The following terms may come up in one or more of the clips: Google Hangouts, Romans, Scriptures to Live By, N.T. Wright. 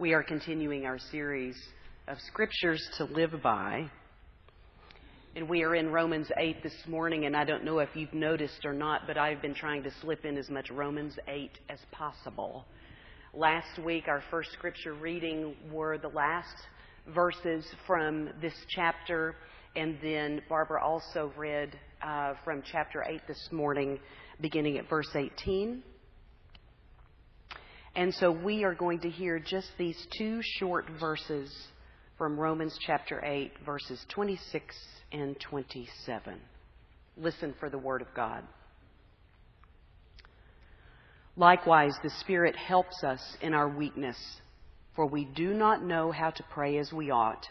We are continuing our series of Scriptures to Live By. And we are in Romans 8 this morning, and I don't know if you've noticed or not, but I've been trying to slip in as much Romans 8 as possible. Last week, our first scripture reading were the last verses from this chapter, and then Barbara also read from chapter 8 this morning, beginning at verse 18. And so we are going to hear just these two short verses from Romans chapter 8, verses 26 and 27. Listen for the word of God. Likewise, the Spirit helps us in our weakness, for we do not know how to pray as we ought,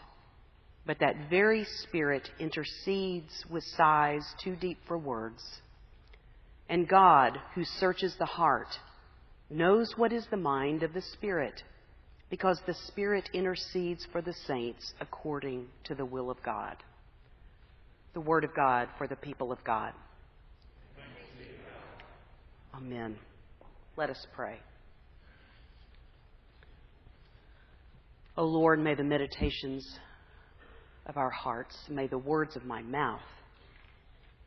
but that very Spirit intercedes with sighs too deep for words. And God, who searches the heart, knows what is the mind of the Spirit, because the Spirit intercedes for the saints according to the will of God. The word of God for the people of God. Thanks be to God. Amen. Let us pray. O Lord, may the meditations of our hearts, may the words of my mouth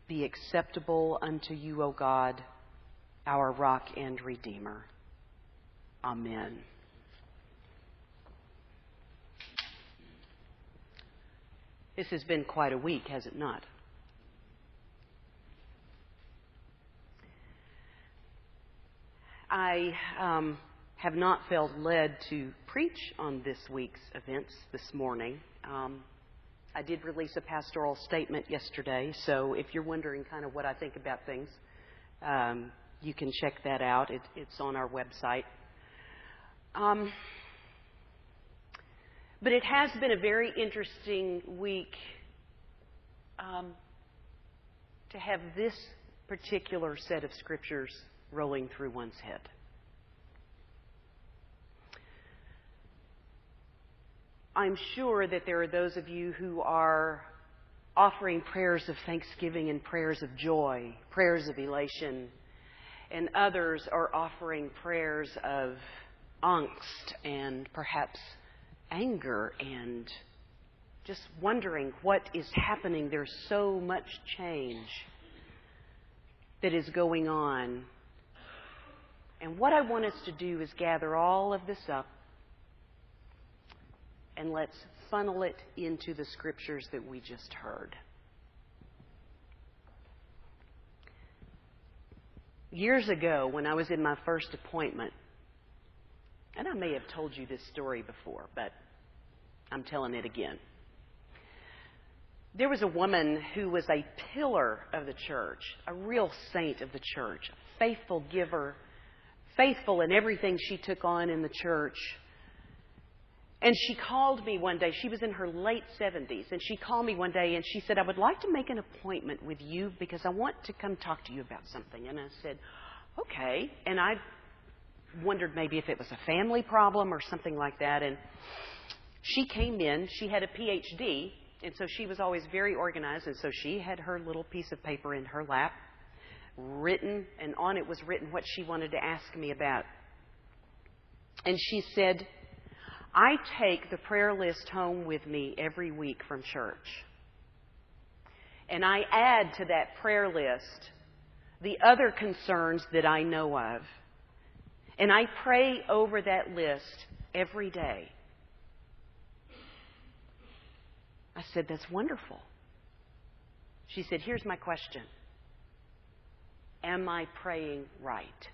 be acceptable unto you, O God, our Rock and Redeemer. Amen. This has been quite a week, has it not? I have not felt led to preach on this week's events this morning. I did release a pastoral statement yesterday, so if you're wondering kind of what I think about things, you can check that out. It's on our website. But it has been a very interesting week to have this particular set of scriptures rolling through one's head. I'm sure that there are those of you who are offering prayers of thanksgiving and prayers of joy, prayers of elation, and others are offering prayers of angst and perhaps anger and just wondering what is happening. There's so much change that is going on. And what I want us to do is gather all of this up and let's funnel it into the scriptures that we just heard. Years ago, when I was in my first appointment, and I may have told you this story before, but I'm telling it again. There was a woman who was a pillar of the church, a real saint of the church, a faithful giver, faithful in everything she took on in the church. And she called me one day. She was in her late 70s, and she called me one day, and she said, "I would like to make an appointment with you because I want to come talk to you about something." And I said, "Okay." And I wondered maybe if it was a family problem or something like that. And she came in. She had a PhD, and so she was always very organized. And so she had her little piece of paper in her lap written, and on it was written what she wanted to ask me about. And she said, "I take the prayer list home with me every week from church. And I add to that prayer list the other concerns that I know of. And I pray over that list every day." I said, "That's wonderful." She said, "Here's my question. Am I praying right?"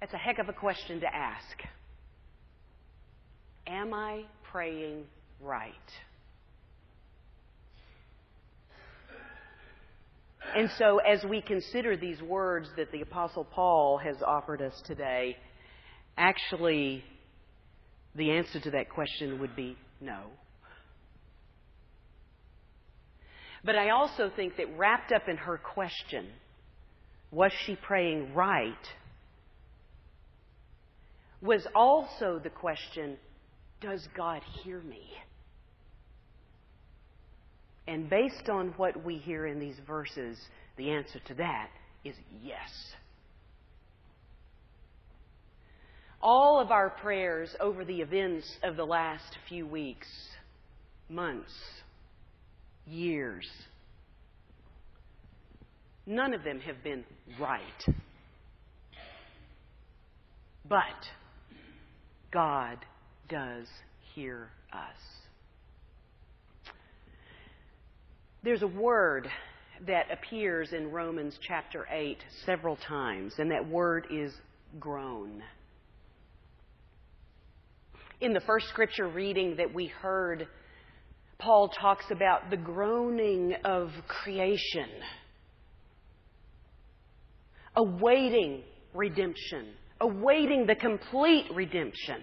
That's a heck of a question to ask. Am I praying right? And so as we consider these words that the Apostle Paul has offered us today, actually the answer to that question would be no. But I also think that wrapped up in her question, was she praying right, was also the question, does God hear me? And based on what we hear in these verses, the answer to that is yes. all of our prayers over the events of the last few weeks, months, years. None of them have been right. But God does hear us. There's a word that appears in Romans chapter 8 several times, and that word is groan. In the first scripture reading that we heard, Paul talks about the groaning of creation, awaiting redemption, awaiting the complete redemption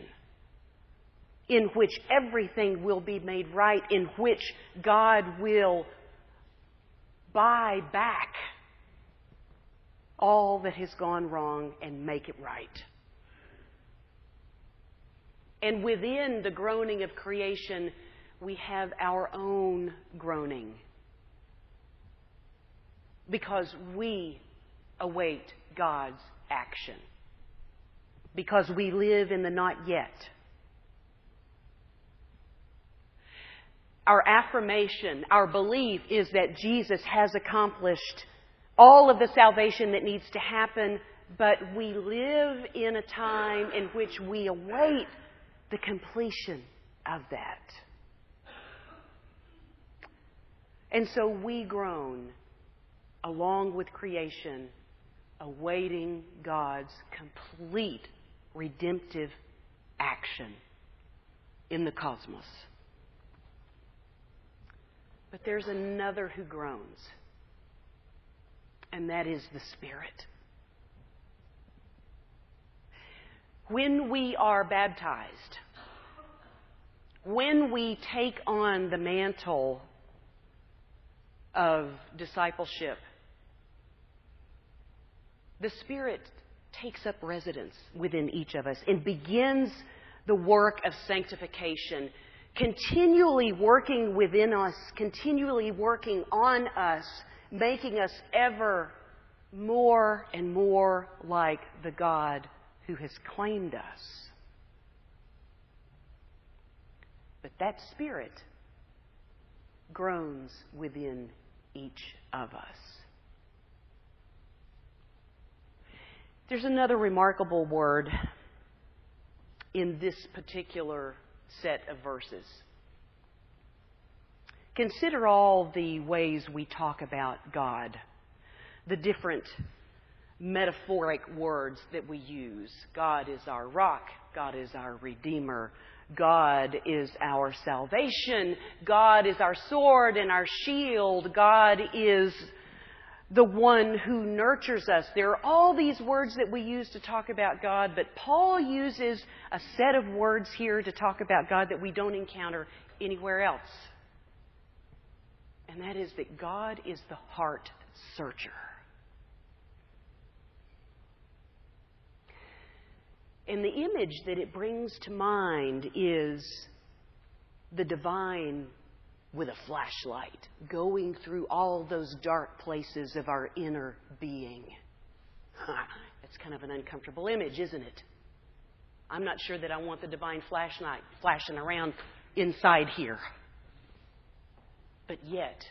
in which everything will be made right, in which God will buy back all that has gone wrong and make it right. And within the groaning of creation, we have our own groaning, because we await God's action, because we live in the not yet. Our affirmation, our belief is that Jesus has accomplished all of the salvation that needs to happen, but we live in a time in which we await the completion of that. And so we groan along with creation, awaiting God's complete redemptive action in the cosmos. But there's another who groans, and that is the Spirit. When we are baptized, when we take on the mantle of discipleship, the Spirit takes up residence within each of us and begins the work of sanctification, continually working within us, continually working on us, making us ever more and more like the God who has claimed us. But that Spirit groans within each of us. There's another remarkable word in this particular set of verses. Consider all the ways we talk about God, the different metaphoric words that we use. God is our rock. God is our redeemer. God is our salvation. God is our sword and our shield. God is the one who nurtures us. There are all these words that we use to talk about God, but Paul uses a set of words here to talk about God that we don't encounter anywhere else. And that is that God is the heart searcher. And the image that it brings to mind is the divine with a flashlight, going through all those dark places of our inner being. That's kind of an uncomfortable image, isn't it? I'm not sure that I want the divine flashlight flashing around inside here. But yet,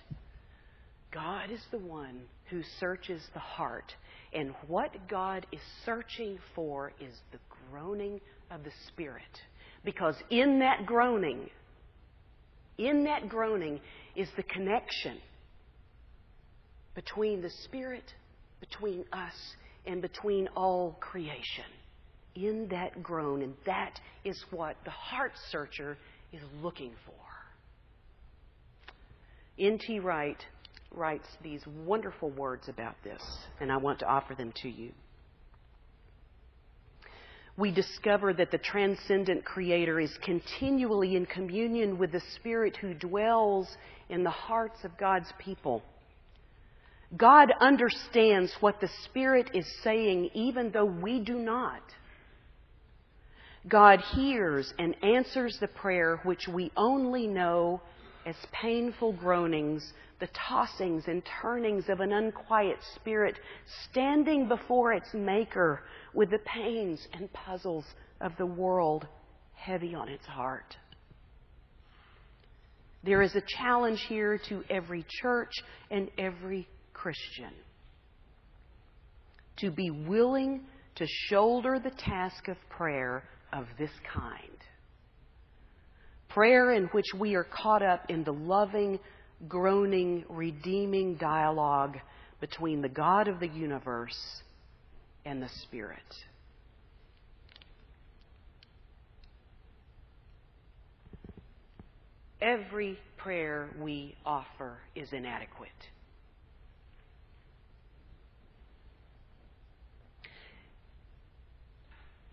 God is the one who searches the heart. And what God is searching for is the groaning of the Spirit. Because in that groaning is the connection between the Spirit, between us, and between all creation. In that groan, and that is what the heart searcher is looking for. N.T. Wright writes these wonderful words about this, and I want to offer them to you. We discover that the transcendent Creator is continually in communion with the Spirit who dwells in the hearts of God's people. God understands what the Spirit is saying, even though we do not. God hears and answers the prayer which we only know as painful groanings, the tossings and turnings of an unquiet spirit standing before its Maker with the pains and puzzles of the world heavy on its heart. There is a challenge here to every church and every Christian to be willing to shoulder the task of prayer of this kind. Prayer in which we are caught up in the loving, groaning, redeeming dialogue between the God of the universe and the Spirit. Every prayer we offer is inadequate.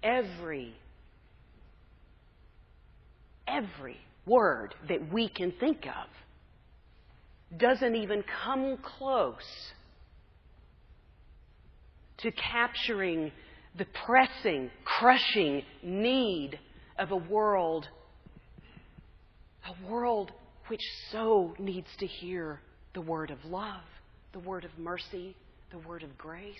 Every word that we can think of doesn't even come close to capturing the pressing, crushing need of a world which so needs to hear the word of love, the word of mercy, the word of grace.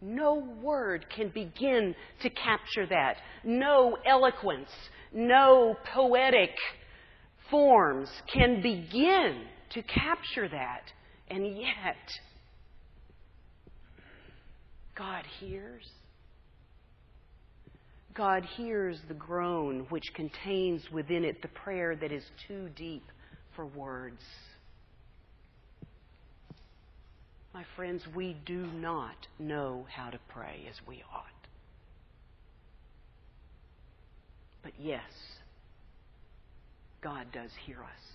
No word can begin to capture that. No eloquence, no poetic forms can begin to capture that. And yet, God hears. God hears the groan which contains within it the prayer that is too deep for words. My friends, we do not know how to pray as we ought. But yes, God does hear us.